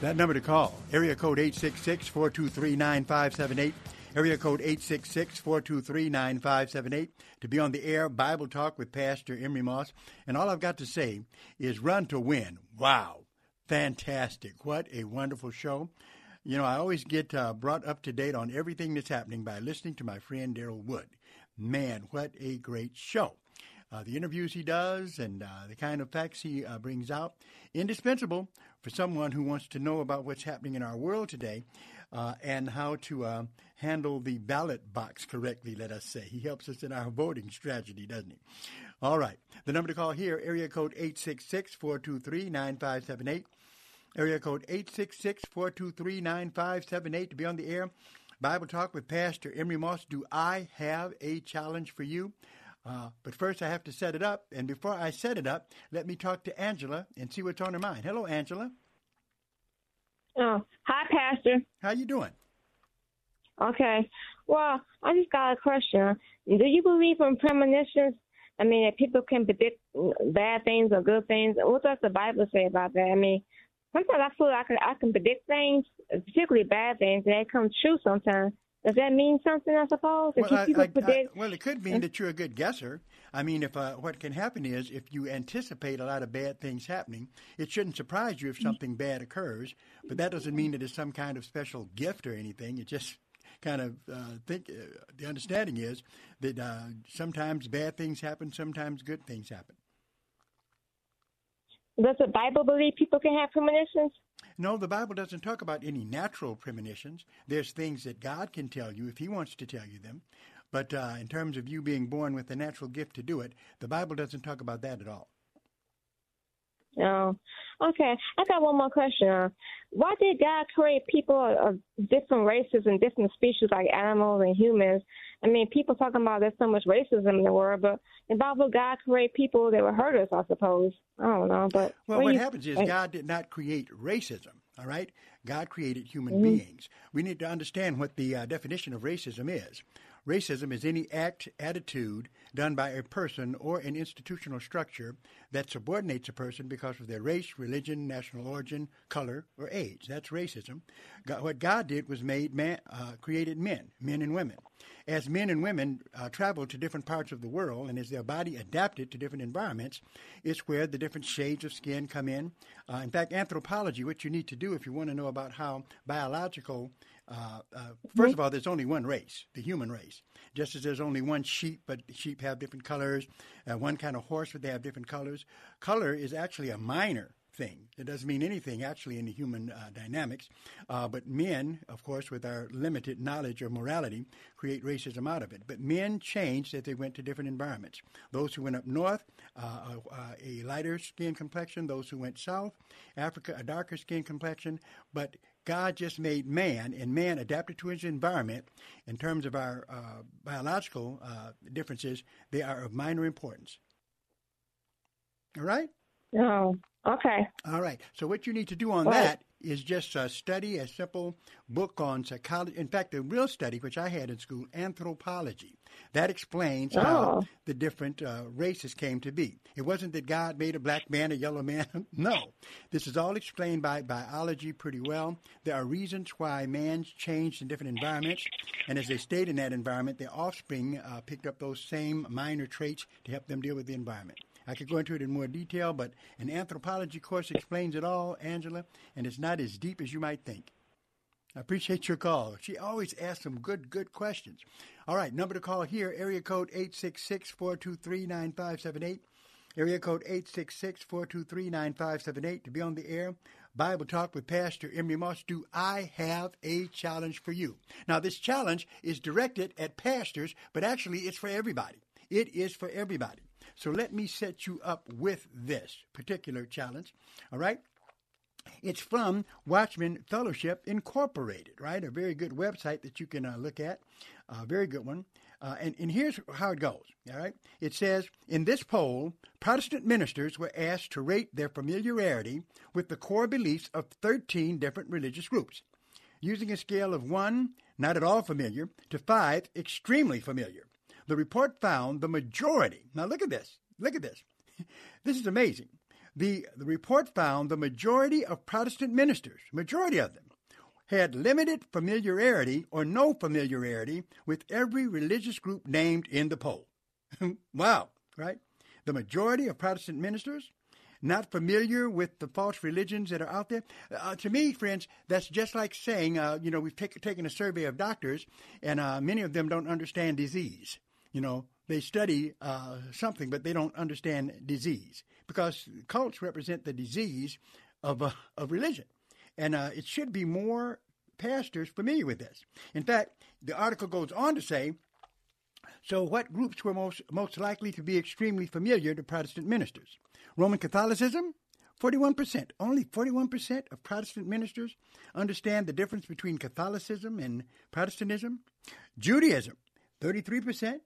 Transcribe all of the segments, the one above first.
That number to call, area code 866-423-9578, area code 866-423-9578, to be on the air, Bible Talk with Pastor Emery Moss. And all I've got to say is Run to Win. Wow, fantastic. What a wonderful show. You know, I always get brought up to date on everything that's happening by listening to my friend Daryl Wood. Man, what a great show. The interviews he does and the kind of facts he brings out, indispensable for someone who wants to know about what's happening in our world today and how to handle the ballot box correctly, let us say. He helps us in our voting strategy, doesn't he? All right. The number to call here, area code 866-423-9578, area code 866-423-9578 to be on the air. Bible Talk with Pastor Emery Moss. Do I have a challenge for you? But first, I have to set it up. And before I set it up, let me talk to Angela and see what's on her mind. Hello, Angela. Oh, hi, Pastor. How you doing? Okay. Well, I just got a question. Do you believe in premonitions? I mean, that people can predict bad things or good things. What does the Bible say about that? I mean, sometimes I feel I can predict things, particularly bad things, and they come true sometimes. Does that mean something, I suppose? Well, it could mean that you're a good guesser. I mean, if what can happen is if you anticipate a lot of bad things happening, it shouldn't surprise you if something bad occurs. But that doesn't mean that it's some kind of special gift or anything. It just kind of the understanding is that sometimes bad things happen, sometimes good things happen. Does the Bible believe people can have premonitions? No, the Bible doesn't talk about any natural premonitions. There's things that God can tell you if he wants to tell you them. But in terms of you being born with a natural gift to do it, the Bible doesn't talk about that at all. Oh, okay. I got one more question. Why did God create people of different races and different species like animals and humans? I mean, people talking about there's so much racism in the world, but the Bible, God created people that were herders, I suppose. I don't know. But well, what happens is God did not create racism, all right? God created human beings. We need to understand what the definition of racism is. Racism is any act, attitude done by a person or an institutional structure that subordinates a person because of their race, religion, national origin, color, or age. That's racism. God, what God did was created men and women. As men and women traveled to different parts of the world and as their body adapted to different environments, it's where the different shades of skin come in. In fact, anthropology, what you need to do if you want to know about how biological first of all, there's only one race, the human race. Just as there's only one sheep, but sheep have different colors. One kind of horse, but they have different colors. Color is actually a minor thing. It doesn't mean anything, actually, in the human dynamics. But men, of course, with our limited knowledge of morality, create racism out of it. But men changed as they went to different environments. Those who went up north, a lighter skin complexion. Those who went south, Africa, a darker skin complexion. But God just made man, and man adapted to his environment. In terms of our biological differences, they are of minor importance. All right? Oh, Okay. All right. So what you need to do on that is just study a simple book on psychology. In fact, a real study, which I had in school, Anthropology. That explains how the different races came to be. It wasn't that God made a black man, a yellow man. No. This is all explained by biology pretty well. There are reasons why man's changed in different environments. And as they stayed in that environment, their offspring picked up those same minor traits to help them deal with the environment. I could go into it in more detail, but an anthropology course explains it all, Angela, and it's not as deep as you might think. I appreciate your call. She always asks some good questions. All right, number to call here, area code 866-423-9578, area code 866-423-9578 to be on the air. Bible Talk with Pastor Emery Moss. Do I have a challenge for you? Now, this challenge is directed at pastors, but actually it's for everybody. It is for everybody. So let me set you up with this particular challenge, all right? It's from Watchman Fellowship Incorporated, right? A very good website that you can look at, a very good one. And here's how it goes, all right? It says, in this poll, Protestant ministers were asked to rate their familiarity with the core beliefs of 13 different religious groups, using a scale of 1, not at all familiar, to 5, extremely familiar. The report found the majority. Now, look at this. Look at this. This is amazing. The report found the majority of Protestant ministers, majority of them, had limited familiarity or no familiarity with every religious group named in the poll. Wow, right? The majority of Protestant ministers not familiar with the false religions that are out there. To me, friends, that's just like saying, you know, we've taken a survey of doctors, and many of them don't understand disease. You know, they study something, but they don't understand disease, because cults represent the disease of religion. And it should be more pastors familiar with this. In fact, the article goes on to say, so what groups were most likely to be extremely familiar to Protestant ministers? Roman Catholicism, 41%. Only 41% of Protestant ministers understand the difference between Catholicism and Protestantism. Judaism, 33%.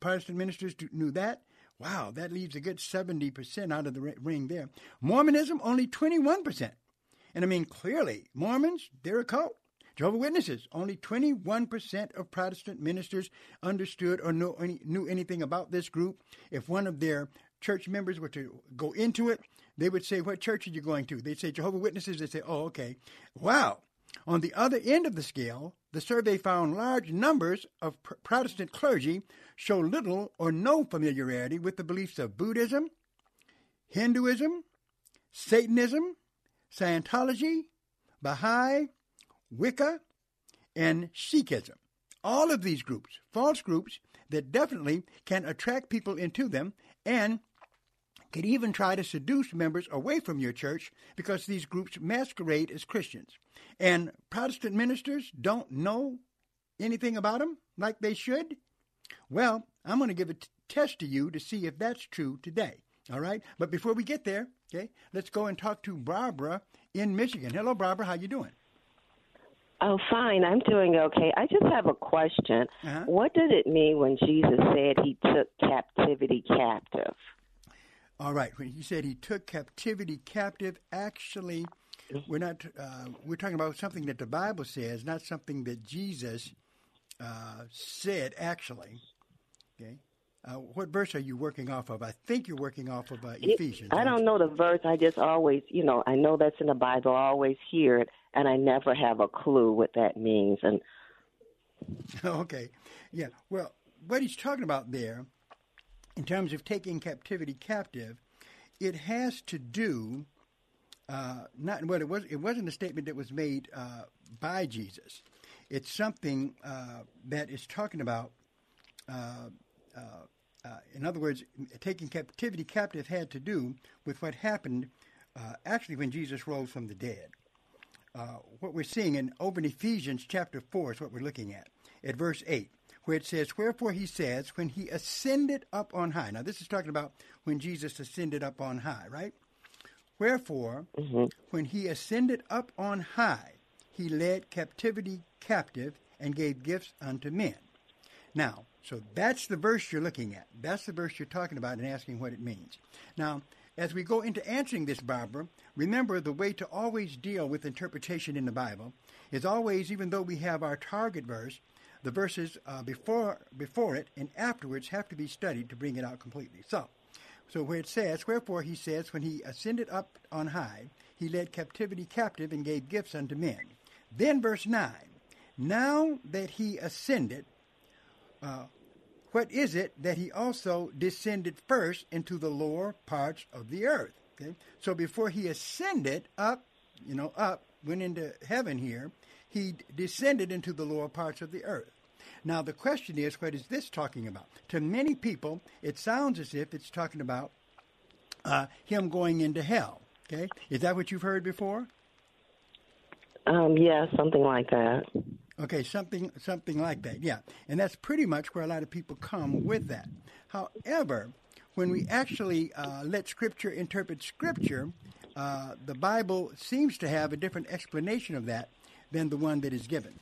Protestant ministers knew that. Wow, that leaves a good 70% out of the ring there. Mormonism, only 21%. And I mean, clearly, Mormons, they're a cult. Jehovah's Witnesses, only 21% of Protestant ministers understood or knew anything about this group. If one of their church members were to go into it, they would say, what church are you going to? They'd say, Jehovah's Witnesses. They'd say, oh, okay. Wow. On the other end of the scale, the survey found large numbers of Protestant clergy show little or no familiarity with the beliefs of Buddhism, Hinduism, Satanism, Scientology, Baha'i, Wicca, and Sikhism. All of these groups, false groups, that definitely can attract people into them and could even try to seduce members away from your church, because these groups masquerade as Christians. And Protestant ministers don't know anything about them like they should? Well, I'm going to give a test to you to see if that's true today, all right? But before we get there, okay, let's go and talk to Barbara in Michigan. Hello, Barbara. How you doing? Oh, fine. I'm doing okay. I just have a question. Uh-huh. What did it mean when Jesus said he took captivity captive? All right. When he said he took captivity captive, actually, we're not. We're talking about something that the Bible says, not something that Jesus said, actually. Okay. What verse are you working off of? I think you're working off of Ephesians. I don't know the verse. I just always, you know, I know that's in the Bible. I always hear it, and I never have a clue what that means. And okay. Yeah. Well, what he's talking about there, in terms of taking captivity captive, it has to do, it wasn't a statement that was made by Jesus. It's something that is talking about, in other words, taking captivity captive had to do with what happened actually when Jesus rose from the dead. What we're seeing over in Ephesians chapter 4 is what we're looking at verse 8, where it says, wherefore he says, when he ascended up on high. Now, this is talking about when Jesus ascended up on high, right? Wherefore, when he ascended up on high, he led captivity captive and gave gifts unto men. Now, so that's the verse you're looking at. That's the verse you're talking about and asking what it means. Now, As we go into answering this, Barbara, remember the way to always deal with interpretation in the Bible is always, even though we have our target verse, the verses before it and afterwards have to be studied to bring it out completely. So where it says, wherefore he says, when he ascended up on high, he led captivity captive and gave gifts unto men. Then verse 9, now that he ascended, what is it that he also descended first into the lower parts of the earth? Okay? So before he ascended up, went into heaven here, he descended into the lower parts of the earth. Now the question is, what is this talking about? To many people, it sounds as if it's talking about him going into hell. Okay? Is that what you've heard before? Yeah, something like that. Okay, something like that, yeah. And that's pretty much where a lot of people come with that. However, when we actually let Scripture interpret Scripture, the Bible seems to have a different explanation of that than the one that is given.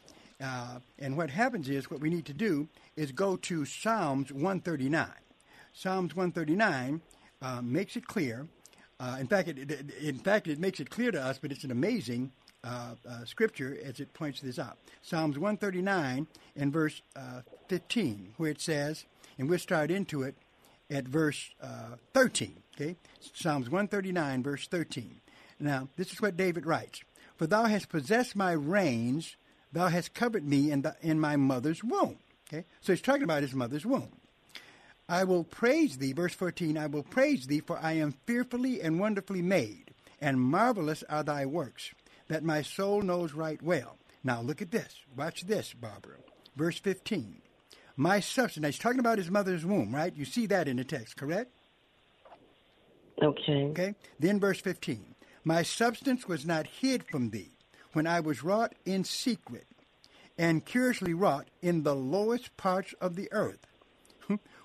And what happens is, what we need to do is go to Psalms 139. Psalms 139 makes it clear. In fact, it makes it clear to us, but it's an amazing scripture as it points this out. Psalms 139 and verse 15, where it says, and we'll start into it at verse 13. Okay, Psalms 139 verse 13. Now this is what David writes: for thou hast possessed my reins, thou hast covered me in my mother's womb. Okay, so he's talking about his mother's womb. I will praise thee, verse 14. I will praise thee, for I am fearfully and wonderfully made, and marvelous are thy works, that my soul knows right well. Now look at this. Watch this, Barbara. Verse 15. My substance. Now he's talking about his mother's womb, right? You see that in the text, correct? Okay. Okay. Then verse 15. My substance was not hid from thee when I was wrought in secret and curiously wrought in the lowest parts of the earth.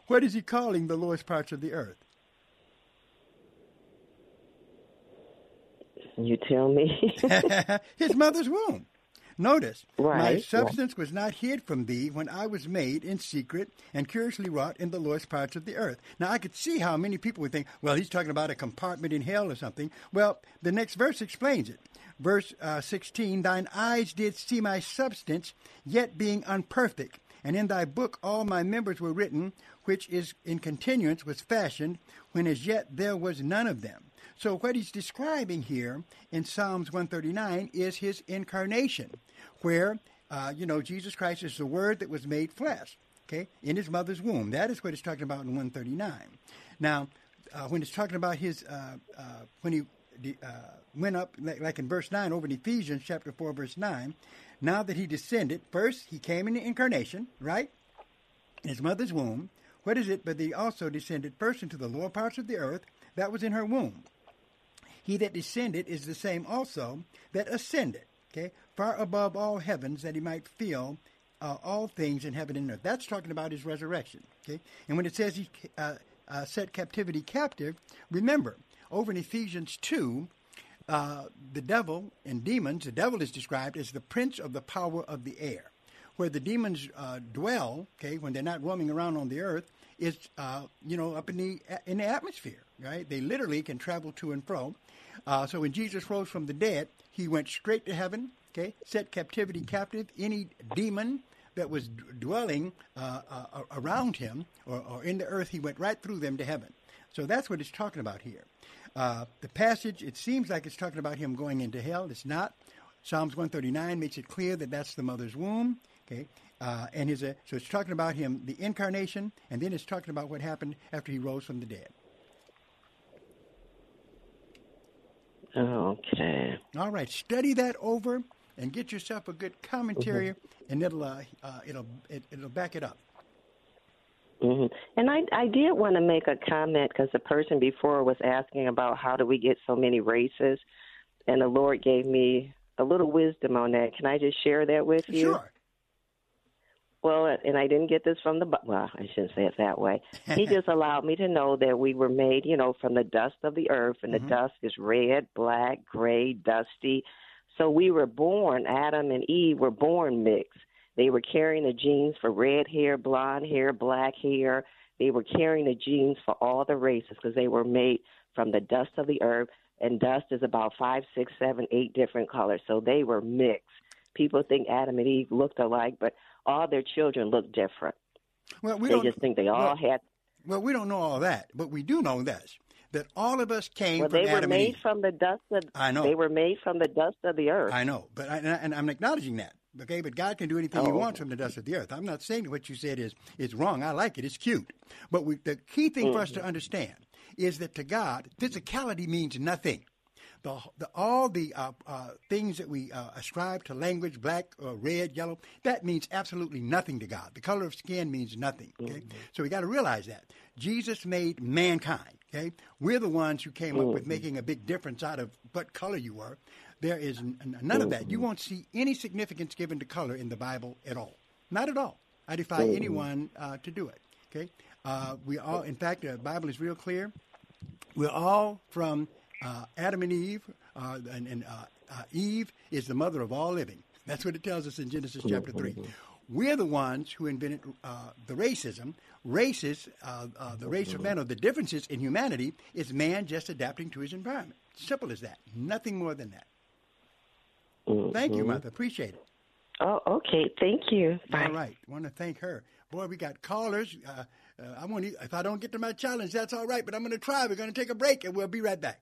What is he calling the lowest parts of the earth? You tell me. His mother's womb. Notice, right. My substance was not hid from thee when I was made in secret and curiously wrought in the lowest parts of the earth. Now, I could see how many people would think, well, he's talking about a compartment in hell or something. Well, the next verse explains it. Verse 16, thine eyes did see my substance, yet being unperfect. And in thy book all my members were written, which is in continuance was fashioned, when as yet there was none of them. So what he's describing here in Psalms 139 is his incarnation, where, Jesus Christ is the Word that was made flesh, okay, in his mother's womb. That is what it's talking about in 139. Now, when it's talking about his, when he went up, like in verse 9, over in Ephesians chapter 4, verse 9, now that he descended, first he came in the incarnation, right, in his mother's womb. What is it? But he also descended first into the lower parts of the earth that was in her womb. He that descended is the same also that ascended, okay, far above all heavens, that he might fill all things in heaven and earth. That's talking about his resurrection, okay? And when it says he set captivity captive, remember, over in Ephesians 2, the devil and demons, the devil is described as the prince of the power of the air. Where the demons dwell, okay, when they're not roaming around on the earth, is, up in the atmosphere, right? They literally can travel to and fro. So when Jesus rose from the dead, he went straight to heaven, okay, set captivity captive. Any demon that was dwelling around him or in the earth, he went right through them to heaven. So that's what it's talking about here. The passage, it seems like it's talking about him going into hell. It's not. Psalms 139 makes it clear that that's the mother's womb, okay? So it's talking about him, the incarnation, and then it's talking about what happened after he rose from the dead. Okay. All right. Study that over and get yourself a good commentary, mm-hmm. and it'll back it up. Mm-hmm. And I did want to make a comment because the person before was asking about how do we get so many races, and the Lord gave me a little wisdom on that. Can I just share that with you? Sure. Well, and I didn't get this from the Bible. Well, I shouldn't say it that way. He just allowed me to know that we were made, from the dust of the earth, and mm-hmm. the dust is red, black, gray, dusty. So we were born, Adam and Eve were born mixed. They were carrying the genes for red hair, blonde hair, black hair. They were carrying the genes for all the races because they were made from the dust of the earth, and dust is about 5, 6, 7, 8 different colors. So they were mixed. People think Adam and Eve looked alike, but all their children looked different. Well, we just think they all had. Well, we don't know all that, but we do know this, that all of us came from Adam and Eve. Well, they were made from the dust of, I know. They were made from the dust of the earth. I know, but I'm acknowledging that. Okay, but God can do anything He wants from the dust of the earth. I'm not saying what you said is wrong. I like it. It's cute. But the key thing for us to understand is that to God, physicality means nothing. All the things that we ascribe to language, black, red, yellow, that means absolutely nothing to God. The color of skin means nothing. Okay? So we got to realize that. Jesus made mankind. Okay, we're the ones who came up with making a big difference out of what color you were. There is none of that. You won't see any significance given to color in the Bible at all. Not at all. I defy anyone to do it. Okay, we all. In fact, the Bible is real clear. We're all from Adam and Eve, and Eve is the mother of all living. That's what it tells us in Genesis chapter 3. We're the ones who invented the racism. The race of man, or the differences in humanity, is man just adapting to his environment. Simple as that. Nothing more than that. Thank you, Martha. Appreciate it. Oh, okay. Thank you. Bye. All right. I want to thank her. Boy, we got callers. If I don't get to my challenge, that's all right, but I'm going to try. We're going to take a break, and we'll be right back.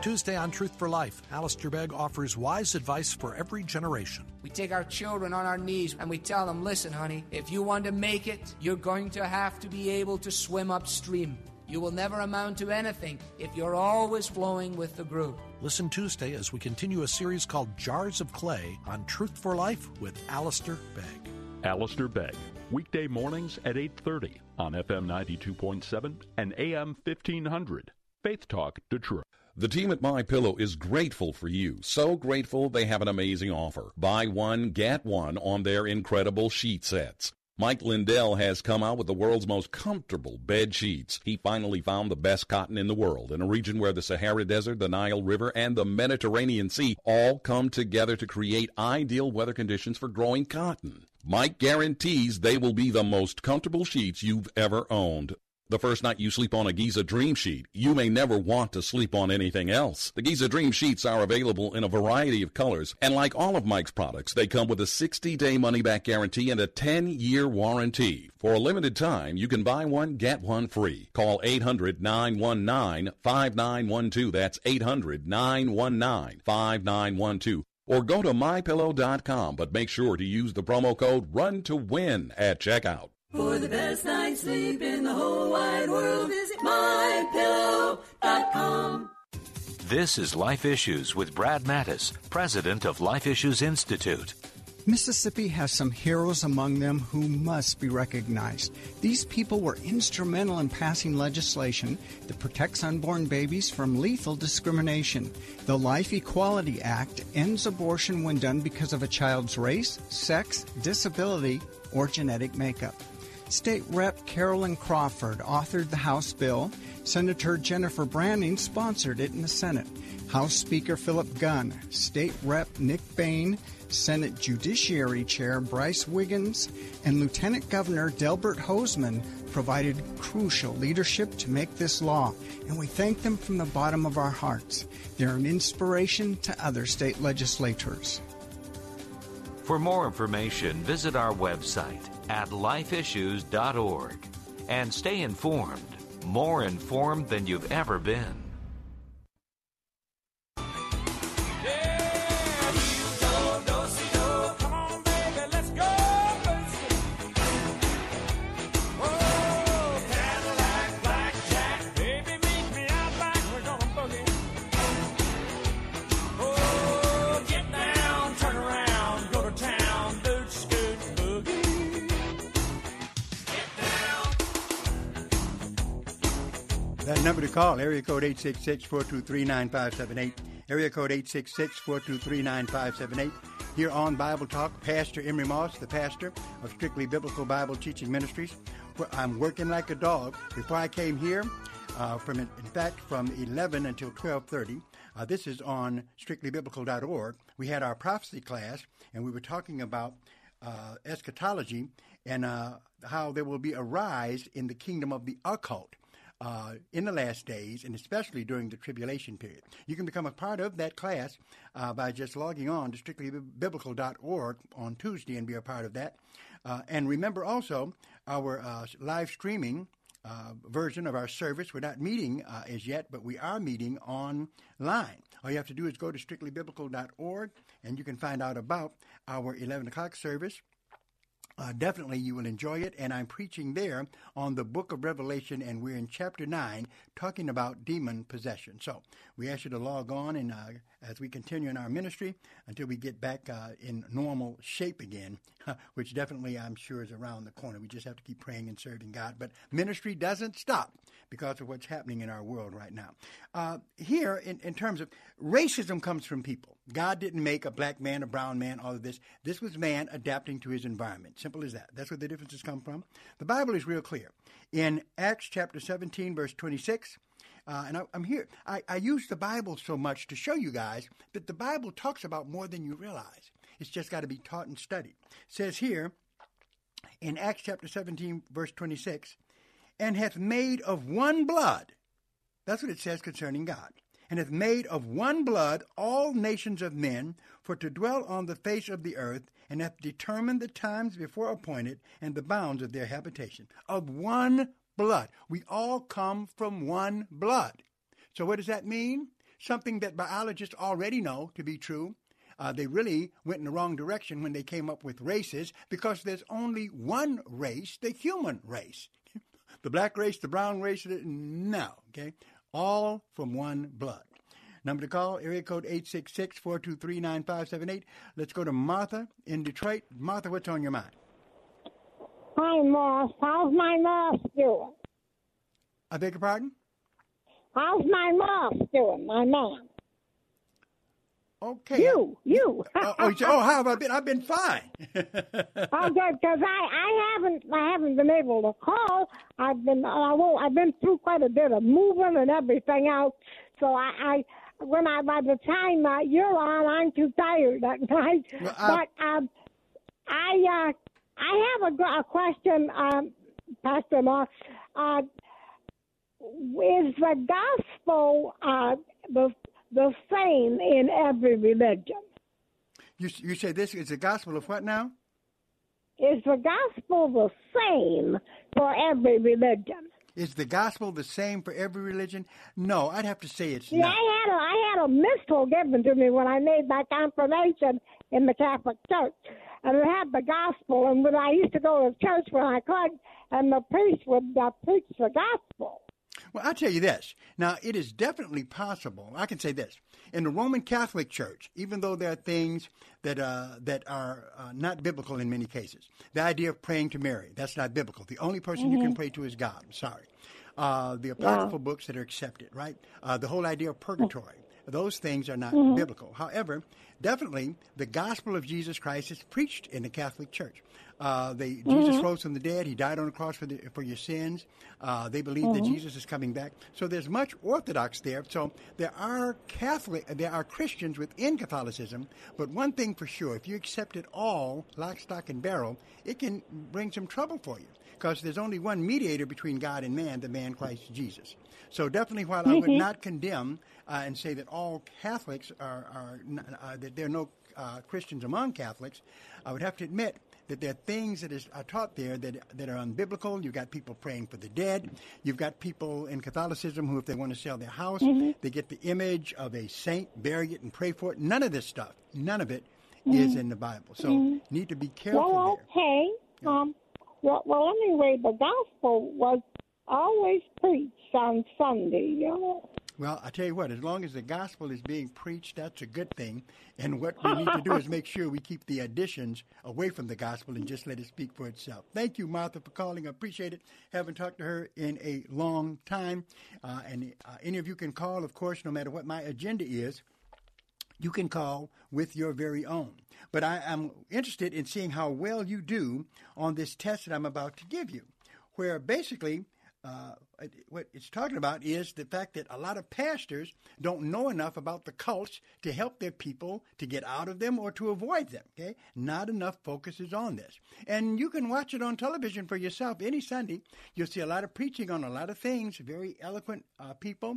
Tuesday on Truth for Life, Alistair Begg offers wise advice for every generation. We take our children on our knees and we tell them, listen, honey, if you want to make it, you're going to have to be able to swim upstream. You will never amount to anything if you're always flowing with the group. Listen Tuesday as we continue a series called Jars of Clay on Truth for Life with Alistair Begg. Alistair Begg, weekday mornings at 8:30 on FM 92.7 and AM 1500. Faith Talk Detroit. The team at MyPillow is grateful for you. So grateful they have an amazing offer. Buy one, get one on their incredible sheet sets. Mike Lindell has come out with the world's most comfortable bed sheets. He finally found the best cotton in the world in a region where the Sahara Desert, the Nile River, and the Mediterranean Sea all come together to create ideal weather conditions for growing cotton. Mike guarantees they will be the most comfortable sheets you've ever owned. The first night you sleep on a Giza Dream Sheet, you may never want to sleep on anything else. The Giza Dream Sheets are available in a variety of colors, and like all of Mike's products, they come with a 60-day money-back guarantee and a 10-year warranty. For a limited time, you can buy one, get one free. Call 800-919-5912. That's 800-919-5912. Or go to MyPillow.com, but make sure to use the promo code RUNTOWIN at checkout. For the best night's sleep in the whole wide world, visit MyPillow.com. This is Life Issues with Brad Mattis, president of Life Issues Institute. Mississippi has some heroes among them who must be recognized. These people were instrumental in passing legislation that protects unborn babies from lethal discrimination. The Life Equality Act ends abortion when done because of a child's race, sex, disability, or genetic makeup. State Rep. Carolyn Crawford authored the House bill. Senator Jennifer Branning sponsored it in the Senate. House Speaker Philip Gunn, State Rep. Nick Bain, Senate Judiciary Chair Bryce Wiggins, and Lieutenant Governor Delbert Hoseman provided crucial leadership to make this law, and we thank them from the bottom of our hearts. They're an inspiration to other state legislators. For more information, visit our website at lifeissues.org and stay informed, more informed than you've ever been. That number to call, area code 866-423-9578, area code 866-423-9578. Here on Bible Talk, Pastor Emery Moss, the pastor of Strictly Biblical Bible Teaching Ministries, where I'm working like a dog. Before I came here, from 11 until 12:30, this is on strictlybiblical.org. We had our prophecy class, and we were talking about eschatology and how there will be a rise in the kingdom of the occult in the last days, and especially during the tribulation period. You can become a part of that class by just logging on to strictlybiblical.org on Tuesday and be a part of that. And remember also our live streaming version of our service. We're not meeting as yet, but we are meeting online. All you have to do is go to strictlybiblical.org, and you can find out about our 11 o'clock service. Definitely you will enjoy it, and I'm preaching there on the book of Revelation, and we're in chapter 9 talking about demon possession. So we ask you to log on, and as we continue in our ministry until we get back in normal shape again, which definitely I'm sure is around the corner. We just have to keep praying and serving God. But ministry doesn't stop because of what's happening in our world right now. Here, in terms of racism comes from people. God didn't make a black man, a brown man, all of this. This was man adapting to his environment. Simple as that. That's where the differences come from. The Bible is real clear. In Acts chapter 17, verse 26, I use the Bible so much to show you guys that the Bible talks about more than you realize. It's just got to be taught and studied. It says here in Acts chapter 17, verse 26, and hath made of one blood. That's what it says concerning God. And hath made of one blood all nations of men for to dwell on the face of the earth, and hath determined the times before appointed and the bounds of their habitation. Of one blood. We all come from one blood. So what does that mean? Something that biologists already know to be true. They really went in the wrong direction when they came up with races, because there's only one race, the human race. The black race, the brown race, no, okay? All from one blood. Number to call, area code 866-423-9578. Let's go to Martha in Detroit. Martha, what's on your mind? Hi, Moss. How's my Moss doing? I beg your pardon? How's my Moss doing, my man? Okay. You. How have I been? I've been fine. Oh, good, because I haven't been able to call. I've been through quite a bit of moving and everything else. So by the time you're on, I'm too tired at night. Well, I have a question, Pastor Moss. Is the gospel the same in every religion? You say this is the gospel of what now? Is the gospel the same for every religion? Is the gospel the same for every religion? No, I'd have to say it's not. I had a missal given to me when I made my confirmation in the Catholic Church. And it had the gospel, and when I used to go to church when I could, and the priest would preach the gospel. Well, I'll tell you this. Now, it is definitely possible. I can say this. In the Roman Catholic Church, even though there are things that are not biblical in many cases, the idea of praying to Mary, that's not biblical. The only person you can pray to is God. I'm sorry. The apocryphal books that are accepted, right? The whole idea of purgatory. Those things are not biblical. However, definitely the gospel of Jesus Christ is preached in the Catholic Church. Jesus rose from the dead. He died on the cross for your sins. They believe that Jesus is coming back. So there's much orthodox there. So there are Christians within Catholicism. But one thing for sure, if you accept it all, lock, stock, and barrel, it can bring some trouble for you, because there's only one mediator between God and man, the man Christ Jesus. So definitely, while I would not condemn and say that all Catholics are that there are no Christians among Catholics, I would have to admit that there are things that are taught there that are unbiblical. You've got people praying for the dead. You've got people in Catholicism who, if they want to sell their house, they get the image of a saint, bury it, and pray for it. None of this stuff, none of it is in the Bible. So need to be careful there. Okay. Yeah. Well, anyway, the gospel was always preached on Sunday, you know. Well, I tell you what, as long as the gospel is being preached, that's a good thing. And what we need to do is make sure we keep the additions away from the gospel and just let it speak for itself. Thank you, Martha, for calling. I appreciate it. Haven't talked to her in a long time. And any of you can call, of course, no matter what my agenda is. You can call with your very own. But I am interested in seeing how well you do on this test that I'm about to give you, where basically what it's talking about is the fact that a lot of pastors don't know enough about the cults to help their people to get out of them or to avoid them, okay? Not enough focus is on this. And you can watch it on television for yourself any Sunday. You'll see a lot of preaching on a lot of things, very eloquent people,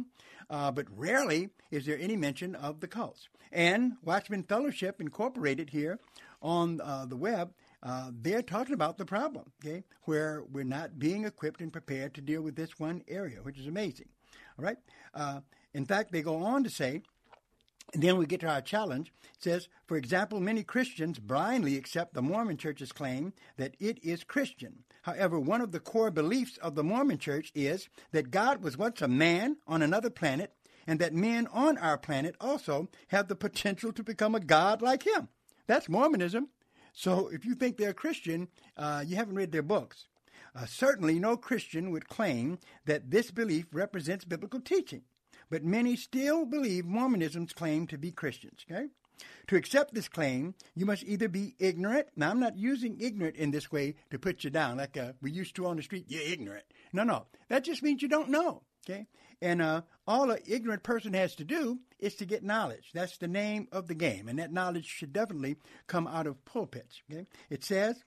but rarely is there any mention of the cults. And Watchman Fellowship Incorporated here on the web, they're talking about the problem, okay, where we're not being equipped and prepared to deal with this one area, which is amazing, all right? In fact, they go on to say, and then we get to our challenge. It says, for example, many Christians blindly accept the Mormon Church's claim that it is Christian. However, one of the core beliefs of the Mormon Church is that God was once a man on another planet and that men on our planet also have the potential to become a god like him. That's Mormonism. So if you think they're Christian, you haven't read their books. Certainly no Christian would claim that this belief represents biblical teaching, but many still believe Mormonism's claim to be Christians, okay? To accept this claim, you must either be ignorant. Now, I'm not using ignorant in this way to put you down, like we used to on the street, you're ignorant. No, that just means you don't know, okay? And all an ignorant person has to do is to get knowledge. That's the name of the game, and that knowledge should definitely come out of pulpits. Okay? It says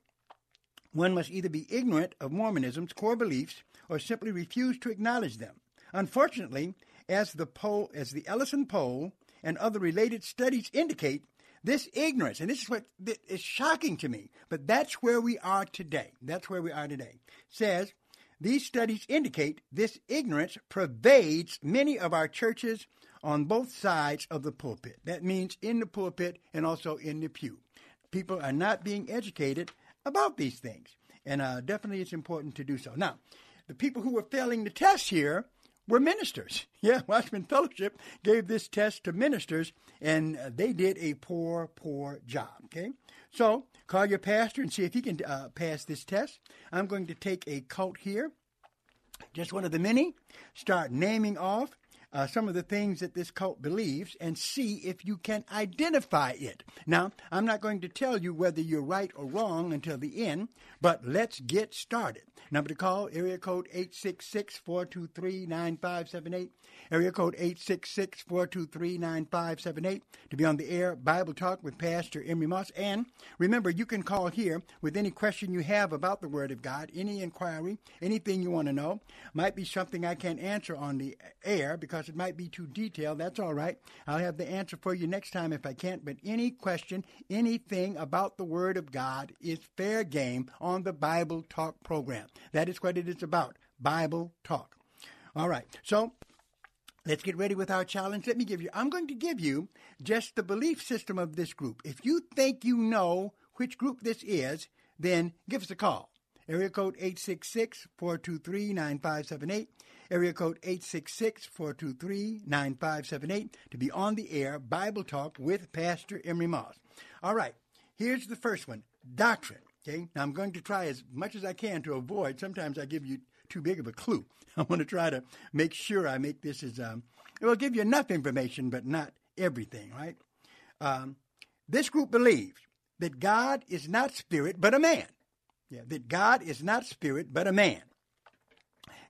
one must either be ignorant of Mormonism's core beliefs or simply refuse to acknowledge them. Unfortunately, as the Ellison poll and other related studies indicate, this ignorance, and this is what is shocking to me, but that's where we are today. Says, these studies indicate this ignorance pervades many of our churches on both sides of the pulpit. That means in the pulpit and also in the pew. People are not being educated about these things, and definitely it's important to do so. Now, the people who were failing the test here were ministers. Yeah, Watchman Fellowship gave this test to ministers, and they did a poor, poor job, okay? So call your pastor and see if he can pass this test. I'm going to take a cult here, just one of the many, start naming off some of the things that this cult believes and see if you can identify it. Now, I'm not going to tell you whether you're right or wrong until the end, but let's get started. Number to call, area code 866-423-9578, area code 866-423-9578 to be on the air, Bible Talk with Pastor Emery Moss. And remember, you can call here with any question you have about the Word of God, any inquiry, anything you want to know. Might be something I can't answer on the air because it might be too detailed. That's all right. I'll have the answer for you next time if I can't. But any question, anything about the Word of God is fair game on the Bible Talk program. That is what it is about, Bible Talk. All right. So let's get ready with our challenge. I'm going to give you just the belief system of this group. If you think you know which group this is, then give us a call. Area code 866-423-9578. Area code 866-423-9578 to be on the air, Bible Talk with Pastor Emery Moss. All right, here's the first one, doctrine. Okay, now I'm going to try as much as I can to avoid. Sometimes I give you too big of a clue. I want to try to make sure I make this as, it will give you enough information, but not everything, right? This group believes that God is not spirit, but a man. Yeah, that God is not spirit, but a man.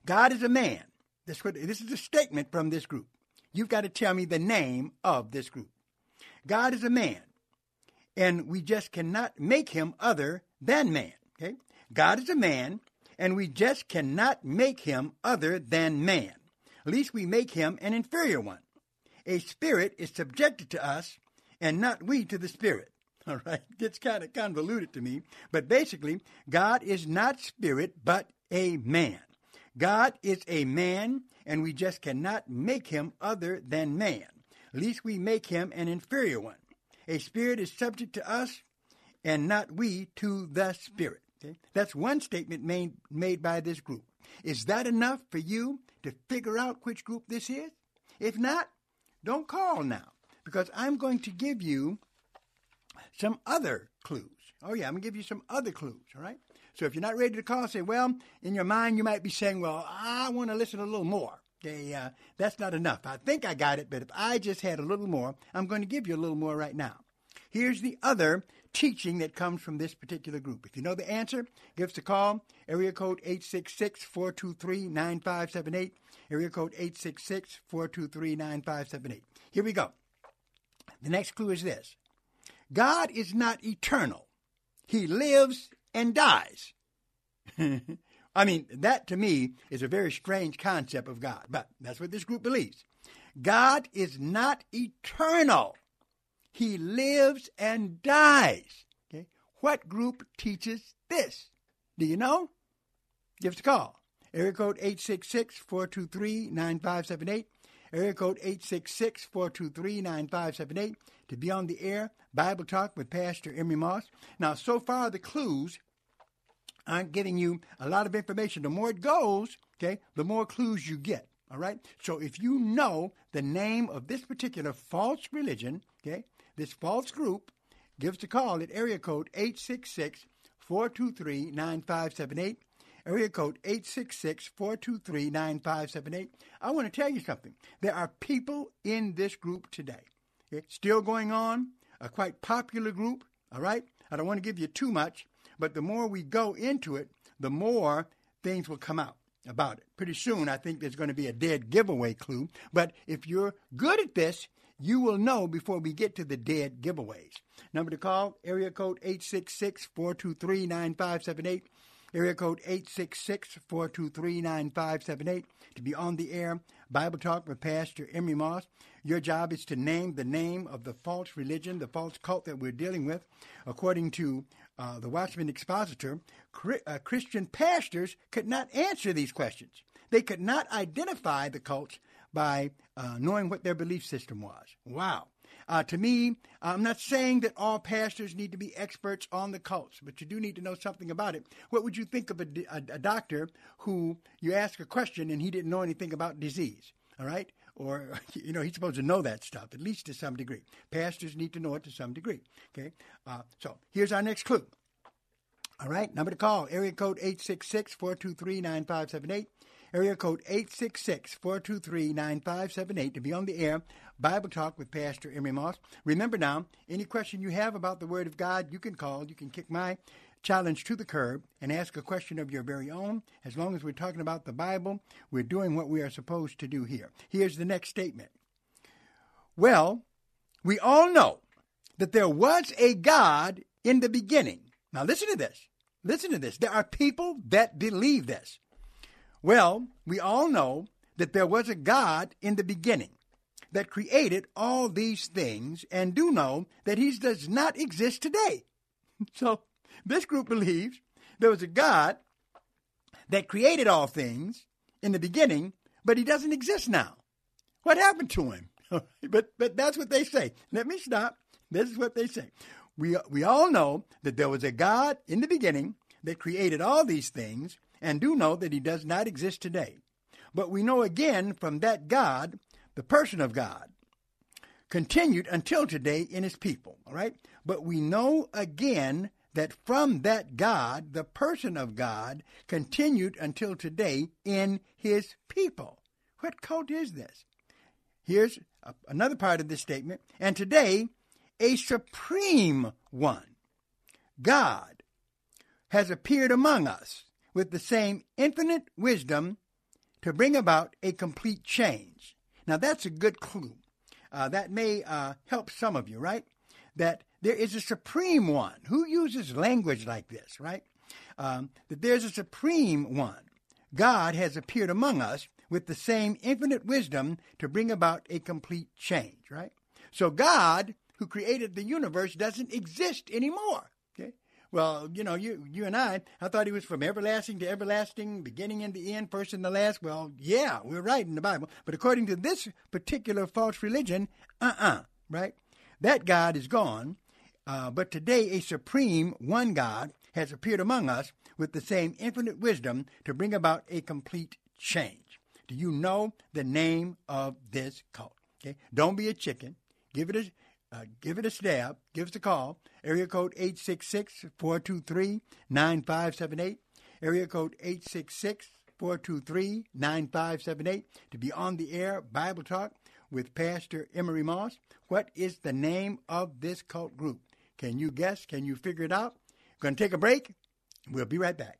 God is a man. This is a statement from this group. You've got to tell me the name of this group. God is a man, and we just cannot make him other than man. Okay? God is a man, and we just cannot make him other than man. At least we make him an inferior one. A spirit is subjected to us, and not we to the spirit. All right? It's kind of convoluted to me, but basically, God is not spirit, but a man. God is a man, and we just cannot make him other than man. At least we make him an inferior one. A spirit is subject to us, and not we to the spirit. Okay? That's one statement made by this group. Is that enough for you to figure out which group this is? If not, don't call now, because I'm going to give you some other clues. Oh, yeah, I'm going to give you some other clues, all right? So if you're not ready to call, say, well, in your mind you might be saying, well, I want to listen a little more. Okay, that's not enough. I think I got it, but if I just had a little more, I'm going to give you a little more right now. Here's the other teaching that comes from this particular group. If you know the answer, give us a call. Area code 866-423-9578. Area code 866-423-9578. Here we go. The next clue is this. God is not eternal. He lives and dies. I mean, that to me is a very strange concept of God, but that's what this group believes. God is not eternal. He lives and dies. Okay? What group teaches this? Do you know? Give us a call. Area code 866-423-9578. Area code 866-423-9578 to be on the air. Bible Talk with Pastor Emery Moss. Now, so far the clues aren't giving you a lot of information. The more it goes, okay, the more clues you get. All right? So if you know the name of this particular false religion, okay, this false group, give us a call at area code 866-423-9578. Area code 866-423-9578. I want to tell you something. There are people in this group today. It's still going on, a quite popular group, all right? I don't want to give you too much, but the more we go into it, the more things will come out about it. Pretty soon, I think there's going to be a dead giveaway clue, but if you're good at this, you will know before we get to the dead giveaways. Number to call, area code 866-423-9578. Area code 866-423-9578 to be on the air. Bible Talk with Pastor Emery Moss. Your job is to name the name of the false religion, the false cult that we're dealing with. According to the Watchman Expositor, Christian pastors could not answer these questions. They could not identify the cults by knowing what their belief system was. Wow. To me, I'm not saying that all pastors need to be experts on the cults, but you do need to know something about it. What would you think of a doctor who you ask a question and he didn't know anything about disease, all right? Or, you know, he's supposed to know that stuff, at least to some degree. Pastors need to know it to some degree, okay? So here's our next clue, all right? Number to call, area code 866-423-9578. Area code 866-423-9578 to be on the air. Bible Talk with Pastor Emery Moss. Remember now, any question you have about the Word of God, you can call. You can kick my challenge to the curb and ask a question of your very own. As long as we're talking about the Bible, we're doing what we are supposed to do here. Here's the next statement. Well, we all know that there was a God in the beginning. Now listen to this. Listen to this. There are people that believe this. Well, we all know that there was a God in the beginning that created all these things and do know that he does not exist today. So this group believes there was a God that created all things in the beginning, but he doesn't exist now. What happened to him? But that's what they say. Let me stop. This is what they say. We all know that there was a God in the beginning that created all these things, and do know that he does not exist today. But we know again from that God, the person of God, continued until today in his people, all right? But we know again that from that God, the person of God, continued until today in his people. What cult is this? Here's another part of this statement. And today, a supreme one, God, has appeared among us with the same infinite wisdom to bring about a complete change. Now, that's a good clue. That may help some of you, right? That there is a supreme one. Who uses language like this, right? That there's a supreme one. God has appeared among us with the same infinite wisdom to bring about a complete change, right? So God, who created the universe, doesn't exist anymore. Well, you know, you and I thought he was from everlasting to everlasting, beginning and the end, first and the last. Well, yeah, we're right in the Bible. But according to this particular false religion, right? That God is gone. But today a supreme one God has appeared among us with the same infinite wisdom to bring about a complete change. Do you know the name of this cult? Okay? Don't be a chicken. Give it a stab. Give us a call. Area code 866-423-9578. Area code 866-423-9578 to be on the air, Bible Talk with Pastor Emery Moss. What is the name of this cult group? Can you guess? Can you figure it out? We're going to take a break. We'll be right back.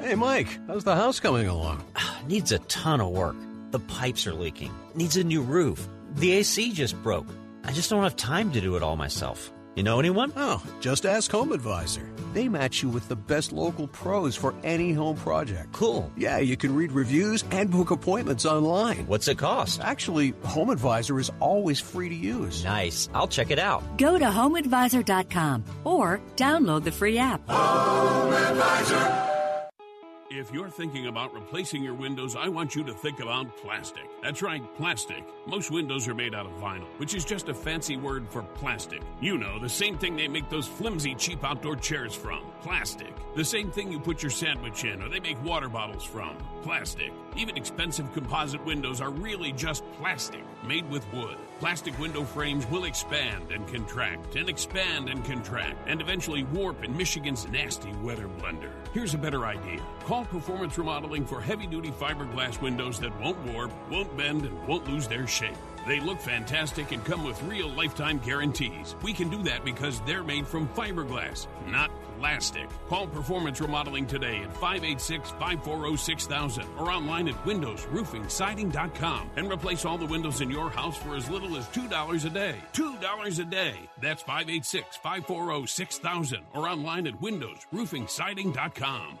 Hey, Mike, how's the house coming along? Needs a ton of work. The pipes are leaking. Needs a new roof. The AC just broke. I just don't have time to do it all myself. You know anyone? Oh, just ask Home Advisor. They match you with the best local pros for any home project. Cool. Yeah, you can read reviews and book appointments online. What's it cost? Actually, Home Advisor is always free to use. Nice. I'll check it out. Go to HomeAdvisor.com or download the free app. Home Advisor. If you're thinking about replacing your windows, I want you to think about plastic. That's right, plastic. Most windows are made out of vinyl, which is just a fancy word for plastic. You know, the same thing they make those flimsy, cheap outdoor chairs from. Plastic. The same thing you put your sandwich in, or they make water bottles from. Plastic. Even expensive composite windows are really just plastic, made with wood. Plastic window frames will expand and contract and expand and contract and eventually warp in Michigan's nasty weather blender. Here's a better idea. Call Performance Remodeling for heavy-duty fiberglass windows that won't warp, won't bend, and won't lose their shape. They look fantastic and come with real lifetime guarantees. We can do that because they're made from fiberglass, not plastic. Call Performance Remodeling today at 586-540-6000 or online at windowsroofingsiding.com and replace all the windows in your house for as little as $2 a day. $2 a day. That's 586-540-6000 or online at windowsroofingsiding.com.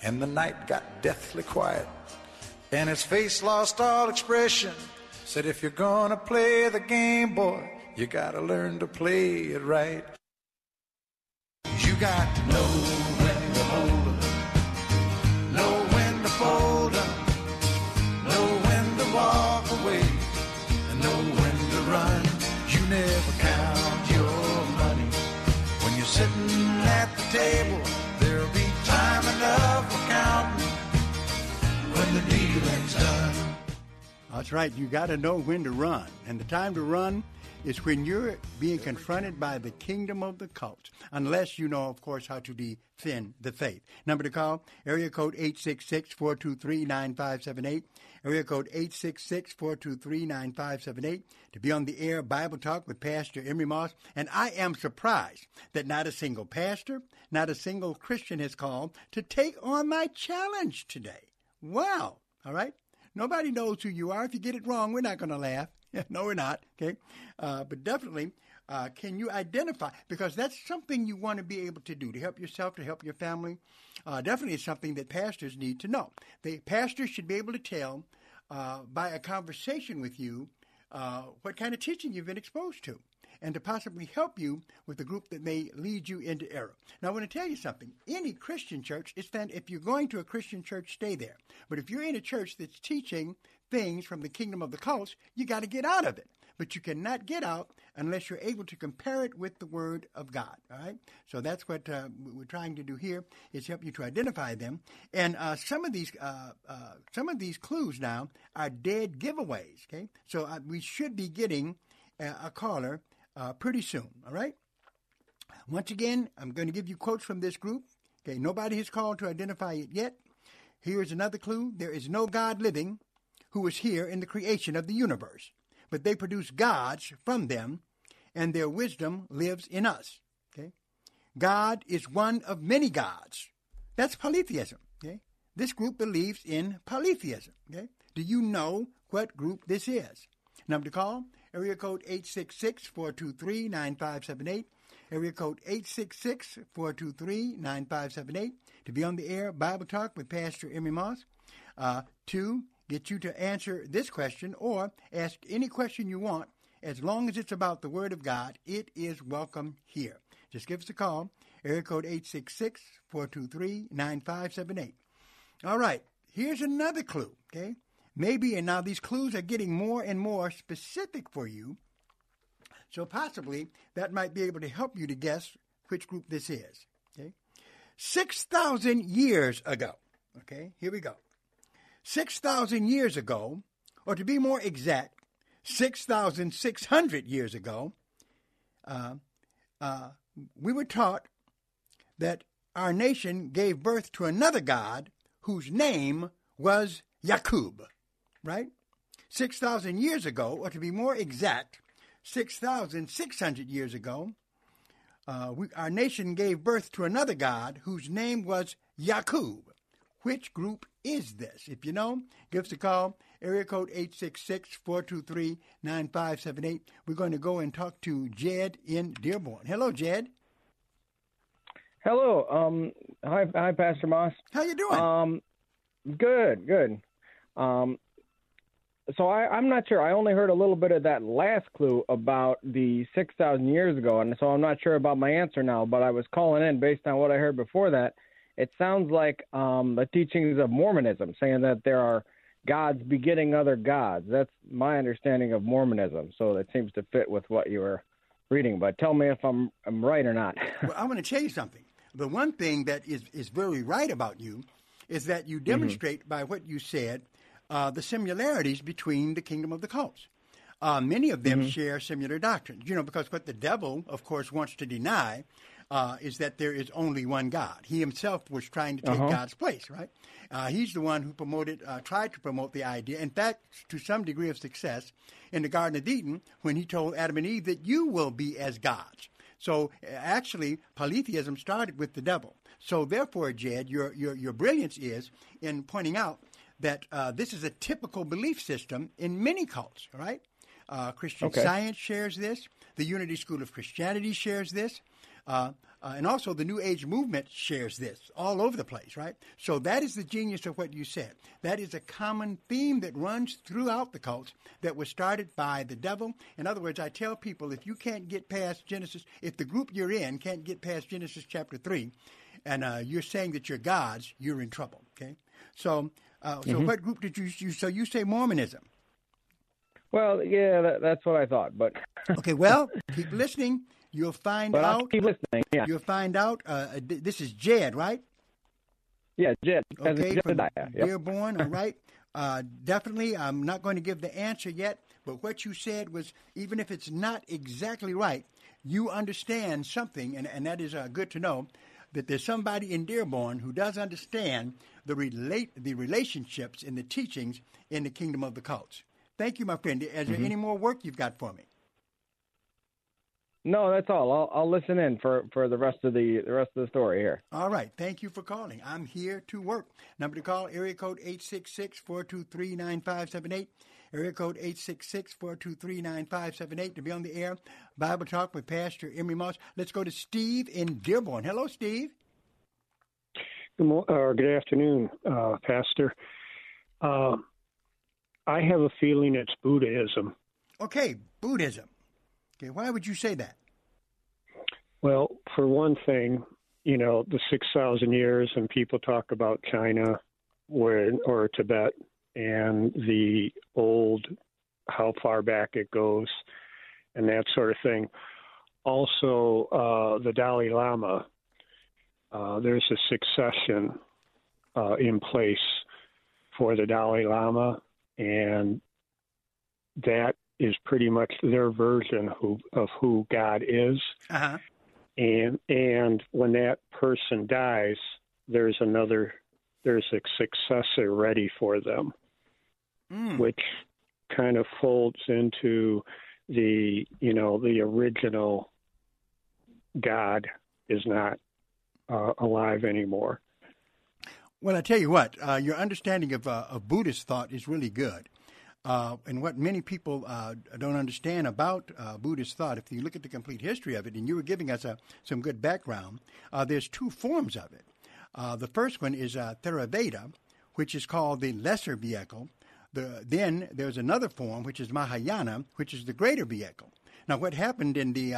And the night got deathly quiet, and his face lost all expression. Said, if you're gonna play the game, boy, you gotta learn to play it right. You got to know when to hold 'em, know when to fold 'em, know when to walk away, and know when to run. You never count your money when you're sitting at the table. There'll be time enough for counting when the dealing's done. That's right. You got to know when to run. And the time to run is when you're being confronted by the kingdom of the cults, unless you know, of course, how to defend the faith. Number to call, area code 866-423-9578, area code 866-423-9578, to be on the air Bible Talk with Pastor Emery Moss. And I am surprised that not a single pastor, not a single Christian has called to take on my challenge today. Wow. All right. Nobody knows who you are. If you get it wrong, we're not going to laugh. No, we're not. Okay, but definitely, can you identify? Because that's something you want to be able to do to help yourself, to help your family. Definitely, it's something that pastors need to know. The pastors should be able to tell by a conversation with you what kind of teaching you've been exposed to, and to possibly help you with a group that may lead you into error. Now, I want to tell you something. Any Christian church, if you're going to a Christian church, stay there. But if you're in a church that's teaching things from the kingdom of the cults, you got to get out of it. But you cannot get out unless you're able to compare it with the Word of God, all right? So that's what we're trying to do here, is help you to identify them. And some of these clues now are dead giveaways, okay? So we should be getting a caller pretty soon, all right? Once again, I'm going to give you quotes from this group. Okay, nobody has called to identify it yet. Here is another clue. There is no God living who was here in the creation of the universe, but they produce gods from them, and their wisdom lives in us. Okay? God is one of many gods. That's polytheism. Okay? This group believes in polytheism. Okay? Do you know what group this is? Number to call, area code 866-423-9578. Area code 866-423-9578. To be on the air, Bible Talk with Pastor Emery Moss. To get you to answer this question or ask any question you want, as long as it's about the Word of God, it is welcome here. Just give us a call. Area code 866-423-9578. All right. Here's another clue, okay? Maybe, and now these clues are getting more and more specific for you, so possibly that might be able to help you to guess which group this is, okay? 6,000 years ago, okay? Here we go. 6,000 years ago, or to be more exact, 6,600 years ago, we were taught that our nation gave birth to another god whose name was Yakub, right? 6,000 years ago, or to be more exact, 6,600 years ago, our nation gave birth to another god whose name was Yakub. Which group is this? If you know, give us a call. Area code 866-423-9578. We're going to go and talk to Jed in Dearborn. Hello, Jed. Hello. Hi, Pastor Moss. How you doing? Good. So I'm not sure. I only heard a little bit of that last clue about the 6,000 years ago, and so I'm not sure about my answer now, but I was calling in based on what I heard before that. It sounds like the teachings of Mormonism, saying that there are gods begetting other gods. That's my understanding of Mormonism, so that seems to fit with what you were reading, but tell me if I'm right or not. Well, I want to tell you something. The one thing that is very right about you is that you demonstrate by what you said the similarities between the kingdom of the cults. Many of them share similar doctrines, you know, because what the devil, of course, wants to deny is that there is only one God. He himself was trying to take God's place, right? He's the one who tried to promote the idea, in fact, to some degree of success, in the Garden of Eden when he told Adam and Eve that you will be as gods. So actually, polytheism started with the devil. So therefore, Jed, your brilliance is in pointing out that this is a typical belief system in many cults, all right? Christian Science shares this. The Unity School of Christianity shares this. And also the New Age movement shares this all over the place, right? So that is the genius of what you said. That is a common theme that runs throughout the cults that was started by the devil. In other words, I tell people if you can't get past Genesis, if the group you're in can't get past Genesis chapter 3, and you're saying that you're gods, you're in trouble, okay? So what group did you so you say Mormonism? Well, yeah, that's what I thought, but... Okay, well, keep listening. You'll find out. I'll keep listening. Yeah. You'll find out. This is Jed, right? Yeah, Jed. Okay, Jed from Dearborn. Yep. All right. Definitely, I'm not going to give the answer yet. But what you said was, even if it's not exactly right, you understand something, and that is good to know. That there's somebody in Dearborn who does understand the relationships and the teachings in the kingdom of the cults. Thank you, my friend. Is there any more work you've got for me? No, that's all. I'll listen in for the rest of the story here. All right. Thank you for calling. I'm here to work. Number to call, area code 866-423-9578. Area code 866-423-9578 to be on the air. Bible Talk with Pastor Emery Moss. Let's go to Steve in Dearborn. Hello, Steve. Good afternoon, Pastor. I have a feeling it's Buddhism. Okay, Buddhism. Okay, why would you say that? Well, for one thing, you know, the 6,000 years, and people talk about China or Tibet and the old, how far back it goes and that sort of thing. Also, the Dalai Lama, there's a succession in place for the Dalai Lama, and that is pretty much their version of who God is. Uh-huh. And when that person dies, there's another there's a successor ready for them, which kind of folds into the, you know, the original God is not alive anymore. Well, I tell you what, your understanding of Buddhist thought is really good. And what many people don't understand about Buddhist thought, if you look at the complete history of it, and you were giving us some good background, there's two forms of it. The first one is Theravada, which is called the lesser vehicle. Then there's another form, which is Mahayana, which is the greater vehicle. Now, what happened in the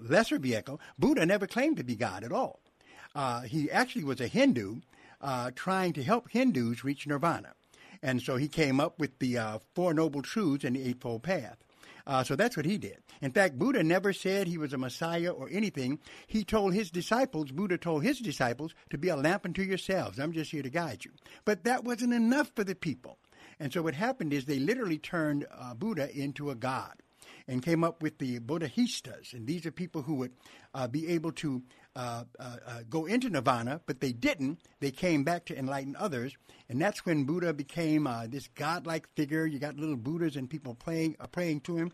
lesser vehicle, Buddha never claimed to be God at all. He actually was a Hindu trying to help Hindus reach nirvana. And so he came up with the Four Noble Truths and the Eightfold Path. So that's what he did. In fact, Buddha never said he was a Messiah or anything. He told his disciples, Buddha told his disciples, to be a lamp unto yourselves. I'm just here to guide you. But that wasn't enough for the people. And so what happened is they literally turned Buddha into a god and came up with the Bodhisattvas. And these are people who would be able to go into nirvana, but they didn't. They came back to enlighten others, and that's when Buddha became this godlike figure. You got little Buddhas and people praying to him.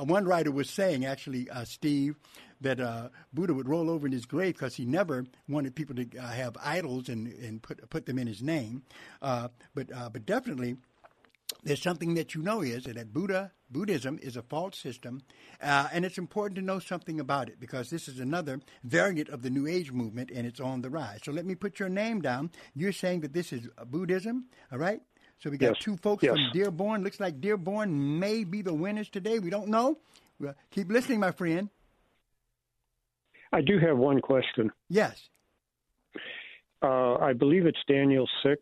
One writer was saying, actually, Steve, that Buddha would roll over in his grave because he never wanted people to have idols and put them in his name. But definitely, there's something that you know is that Buddhism is a false system, and it's important to know something about it because this is another variant of the New Age movement, and it's on the rise. So let me put your name down. You're saying that this is Buddhism, all right? So we got two folks from Dearborn. Looks like Dearborn may be the winners today. We don't know. Well, keep listening, my friend. I do have one question. Yes. I believe it's Daniel 6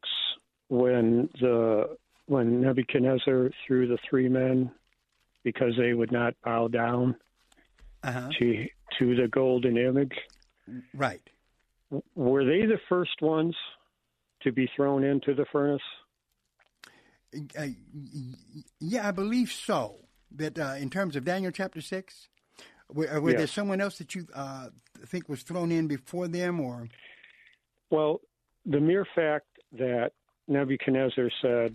when Nebuchadnezzar threw the three men because they would not bow down to the golden image. Right. Were they the first ones to be thrown into the furnace? Yeah, I believe so. That in terms of Daniel chapter 6, were there someone else that you think was thrown in before them? Or? Well, the mere fact that Nebuchadnezzar said,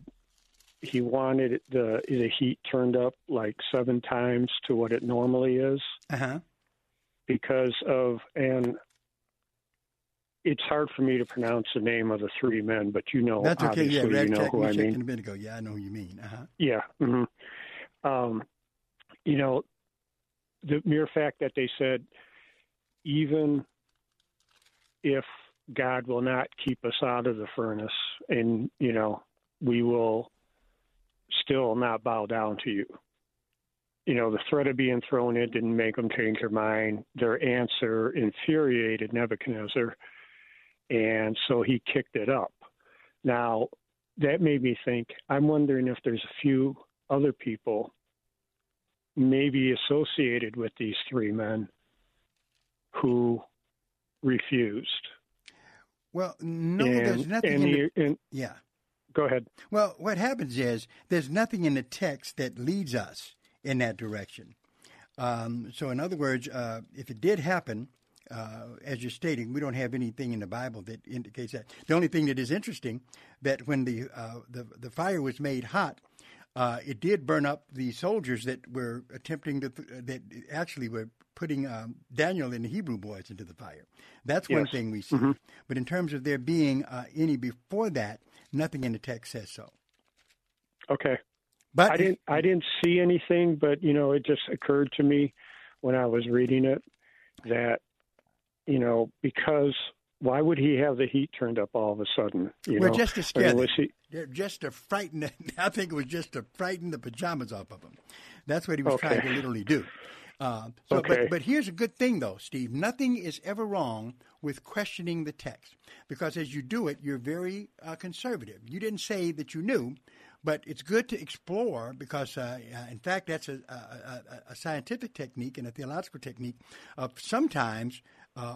he wanted the heat turned up like 7 times to what it normally is because of, and it's hard for me to pronounce the name of the three men, but you know, that's okay. Obviously you know who I mean. I know who you mean. Yeah. Mm-hmm. You know, the mere fact that they said, even if God will not keep us out of the furnace and, you know, we will still not bow down to you. You know, the threat of being thrown in didn't make them change their mind. Their answer infuriated Nebuchadnezzar, and so he kicked it up. Now, that made me think, I'm wondering if there's a few other people maybe associated with these three men who refused. Well, no, there's nothing. Go ahead. Well, what happens is there's nothing in the text that leads us in that direction. So in other words, if it did happen, as you're stating, we don't have anything in the Bible that indicates that. The only thing that is interesting, that when the fire was made hot, it did burn up the soldiers that were attempting to that actually were putting Daniel and the Hebrew boys into the fire. That's one thing we see. Mm-hmm. But in terms of there being any before that, nothing in the text says so. Okay, but I didn't see anything, but you know, it just occurred to me when I was reading it that, you know, because why would he have the heat turned up all of a sudden? You know? Just to scare them. Just to frighten. I think it was just to frighten the pajamas off of them. That's what he was trying to literally do. But here's a good thing, though, Steve. Nothing is ever wrong with questioning the text because as you do it, you're very conservative. You didn't say that you knew, but it's good to explore because, in fact, that's a scientific technique and a theological technique of sometimes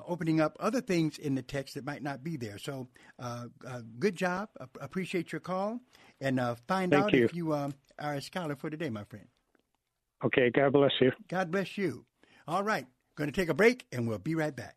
opening up other things in the text that might not be there. So good job. Appreciate your call. And find out if you are a scholar for today, my friend. Okay, God bless you. God bless you. All right, going to take a break, and we'll be right back.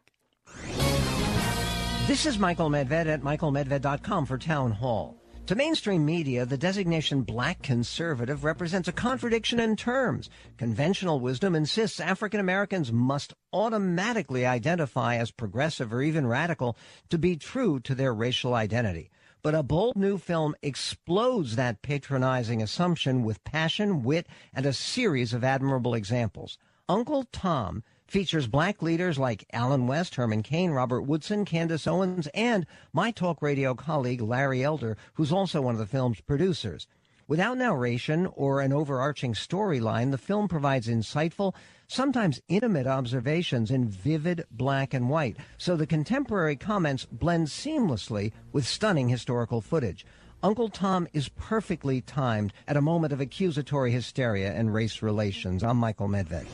This is Michael Medved at michaelmedved.com for Town Hall. To mainstream media, the designation black conservative represents a contradiction in terms. Conventional wisdom insists African Americans must automatically identify as progressive or even radical to be true to their racial identity. But a bold new film explodes that patronizing assumption with passion, wit, and a series of admirable examples. Uncle Tom features black leaders like Alan West, Herman Cain, Robert Woodson, Candace Owens, and my talk radio colleague Larry Elder, who's also one of the film's producers. Without narration or an overarching storyline, the film provides insightful, sometimes intimate observations in vivid black and white, so the contemporary comments blend seamlessly with stunning historical footage. Uncle Tom is perfectly timed at a moment of accusatory hysteria and race relations. I'm Michael Medved.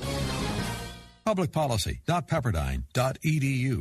publicpolicy.pepperdine.edu.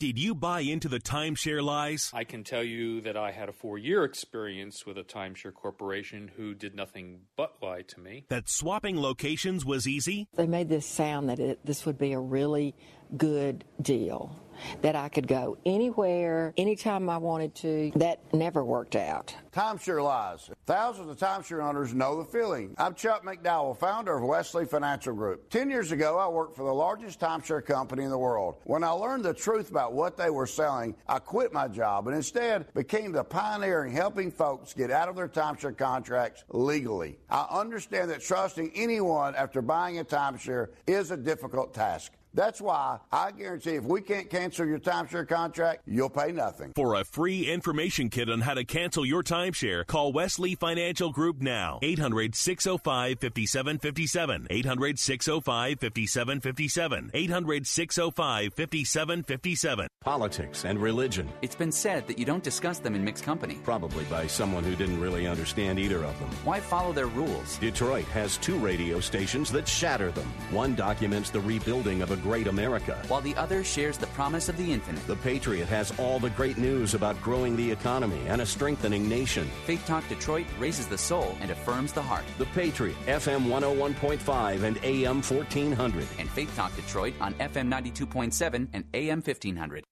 Did you buy into the timeshare lies? I can tell you that I had a 4-year experience with a timeshare corporation who did nothing but lie to me. That swapping locations was easy? They made this sound that this would be a really good deal, that I could go anywhere, anytime I wanted to. That never worked out. Timeshare lies. Thousands of timeshare owners know the feeling. I'm Chuck McDowell, founder of Wesley Financial Group. 10 years ago, I worked for the largest timeshare company in the world. When I learned the truth about what they were selling, I quit my job and instead became the pioneer in helping folks get out of their timeshare contracts legally. I understand that trusting anyone after buying a timeshare is a difficult task. That's why I guarantee if we can't cancel your timeshare contract, you'll pay nothing. For a free information kit on how to cancel your timeshare, call Wesley Financial Group now. 800-605-5757. 800-605-5757. 800-605-5757. Politics and religion. It's been said that you don't discuss them in mixed company. Probably by someone who didn't really understand either of them. Why follow their rules? Detroit has 2 radio stations that shatter them. One documents the rebuilding of a great America, while the other shares the promise of the infinite. The Patriot has all the great news about growing the economy and a strengthening nation. Faith Talk Detroit raises the soul and affirms the heart. The Patriot, FM 101.5 and AM 1400. And Faith Talk Detroit on FM 92.7 and AM 1500.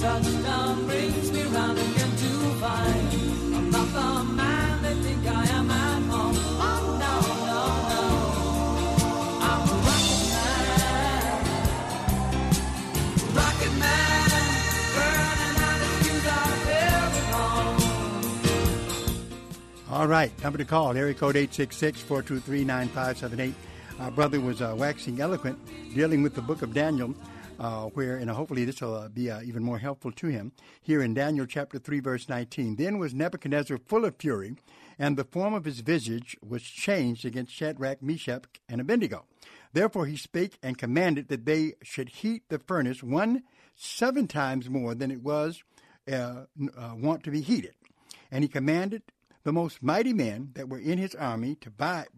Touchdown brings me round again to find I'm not the man they think I am at home. Oh, no, no, no. I'm a rocket man. Rocket man, burning out the fuse out of every home. All right, number to call, area code 866-423-9578. Our brother was waxing eloquent, dealing with the book of Daniel. And hopefully this will be even more helpful to him. Here in Daniel chapter 3, verse 19, then was Nebuchadnezzar full of fury, and the form of his visage was changed against Shadrach, Meshach, and Abednego. Therefore he spake and commanded that they should heat the furnace 7 times more than it was wont to be heated. And he commanded the most mighty men that were in his army to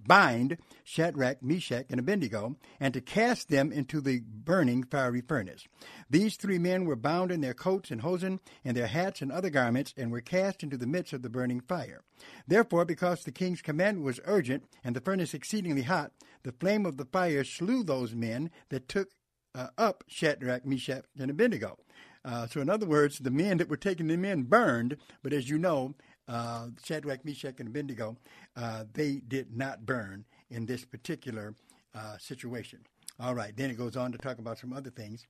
bind Shadrach, Meshach, and Abednego, and to cast them into the burning fiery furnace. These 3 men were bound in their coats and hosen, and their hats and other garments, and were cast into the midst of the burning fire. Therefore, because the king's command was urgent, and the furnace exceedingly hot, the flame of the fire slew those men that took up Shadrach, Meshach, and Abednego. So in other words, the men that were taking them in burned, but as you know, Shadrach, Meshach, and Abednego, they did not burn in this particular situation. All right, then it goes on to talk about some other things.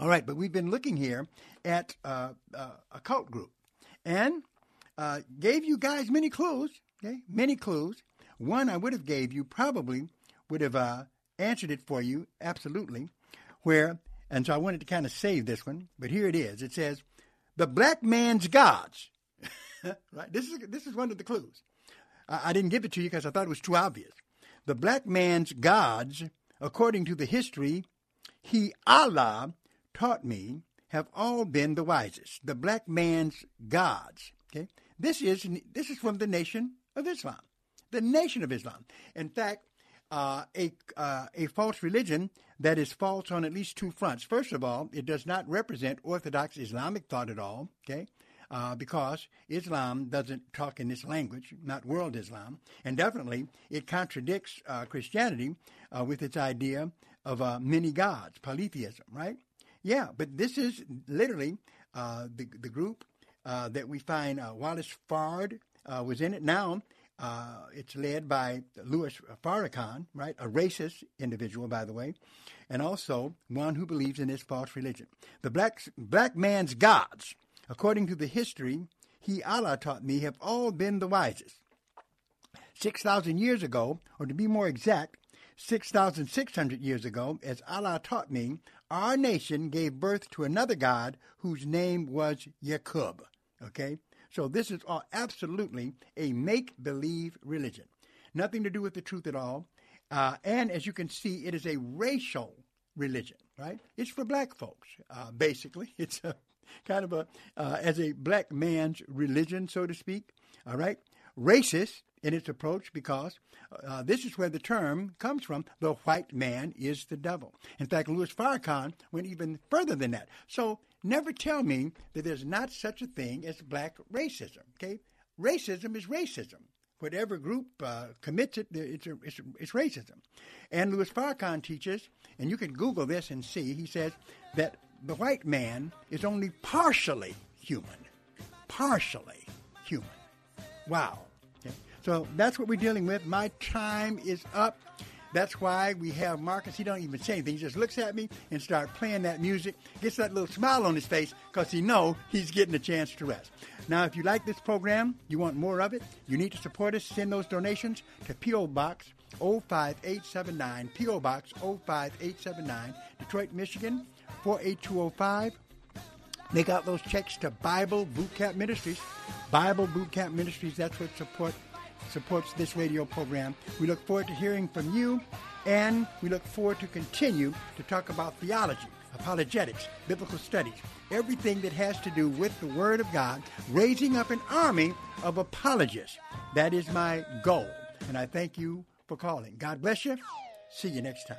All right, but we've been looking here at a cult group and gave you guys many clues, okay? Many clues. One I would have gave you probably would have answered it for you, absolutely, and so I wanted to kind of save this one, but here it is. It says, the black man's gods Right? This is one of the clues. I didn't give it to you because I thought it was too obvious. The black man's gods, according to the history he, Allah, taught me, have all been the wisest. The black man's gods. Okay? This is from the Nation of Islam. The Nation of Islam. In fact, a false religion that is false on at least two fronts. First of all, it does not represent Orthodox Islamic thought at all, okay? Because Islam doesn't talk in this language, not world Islam, and definitely it contradicts Christianity with its idea of many gods, polytheism, right? Yeah, but this is literally the group that we find Wallace Fard was in it. Now, it's led by Louis Farrakhan, right? A racist individual, by the way, and also one who believes in this false religion. The black man's gods, according to the history he, Allah, taught me, have all been the wisest. 6,000 years ago, or to be more exact, 6,600 years ago, as Allah taught me, our nation gave birth to another god whose name was Yaqub, okay? So this is all absolutely a make-believe religion. Nothing to do with the truth at all. And as you can see, it is a racial religion, right? It's for black folks, basically. It's a kind of as a black man's religion, so to speak, all right? Racist in its approach because this is where the term comes from. The white man is the devil. In fact, Louis Farrakhan went even further than that. So never tell me that there's not such a thing as black racism, okay? Racism is racism. Whatever group commits it, it's racism. And Louis Farrakhan teaches, and you can Google this and see, he says that the white man is only partially human. Partially human. Wow. Okay. So that's what we're dealing with. My time is up. That's why we have Marcus. He don't even say anything. He just looks at me and start playing that music, gets that little smile on his face because he know he's getting a chance to rest. Now, if you like this program, you want more of it, you need to support us, send those donations to P.O. Box 05879, P.O. Box 05879, Detroit, Michigan, 48205. Make out those checks to Bible Boot Camp Ministries. Bible Boot Camp Ministries, that's what supports this radio program. We look forward to hearing from you, and we look forward to continue to talk about theology, apologetics, biblical studies, everything that has to do with the Word of God, raising up an army of apologists. That is my goal, and I thank you for calling. God bless you. See you next time.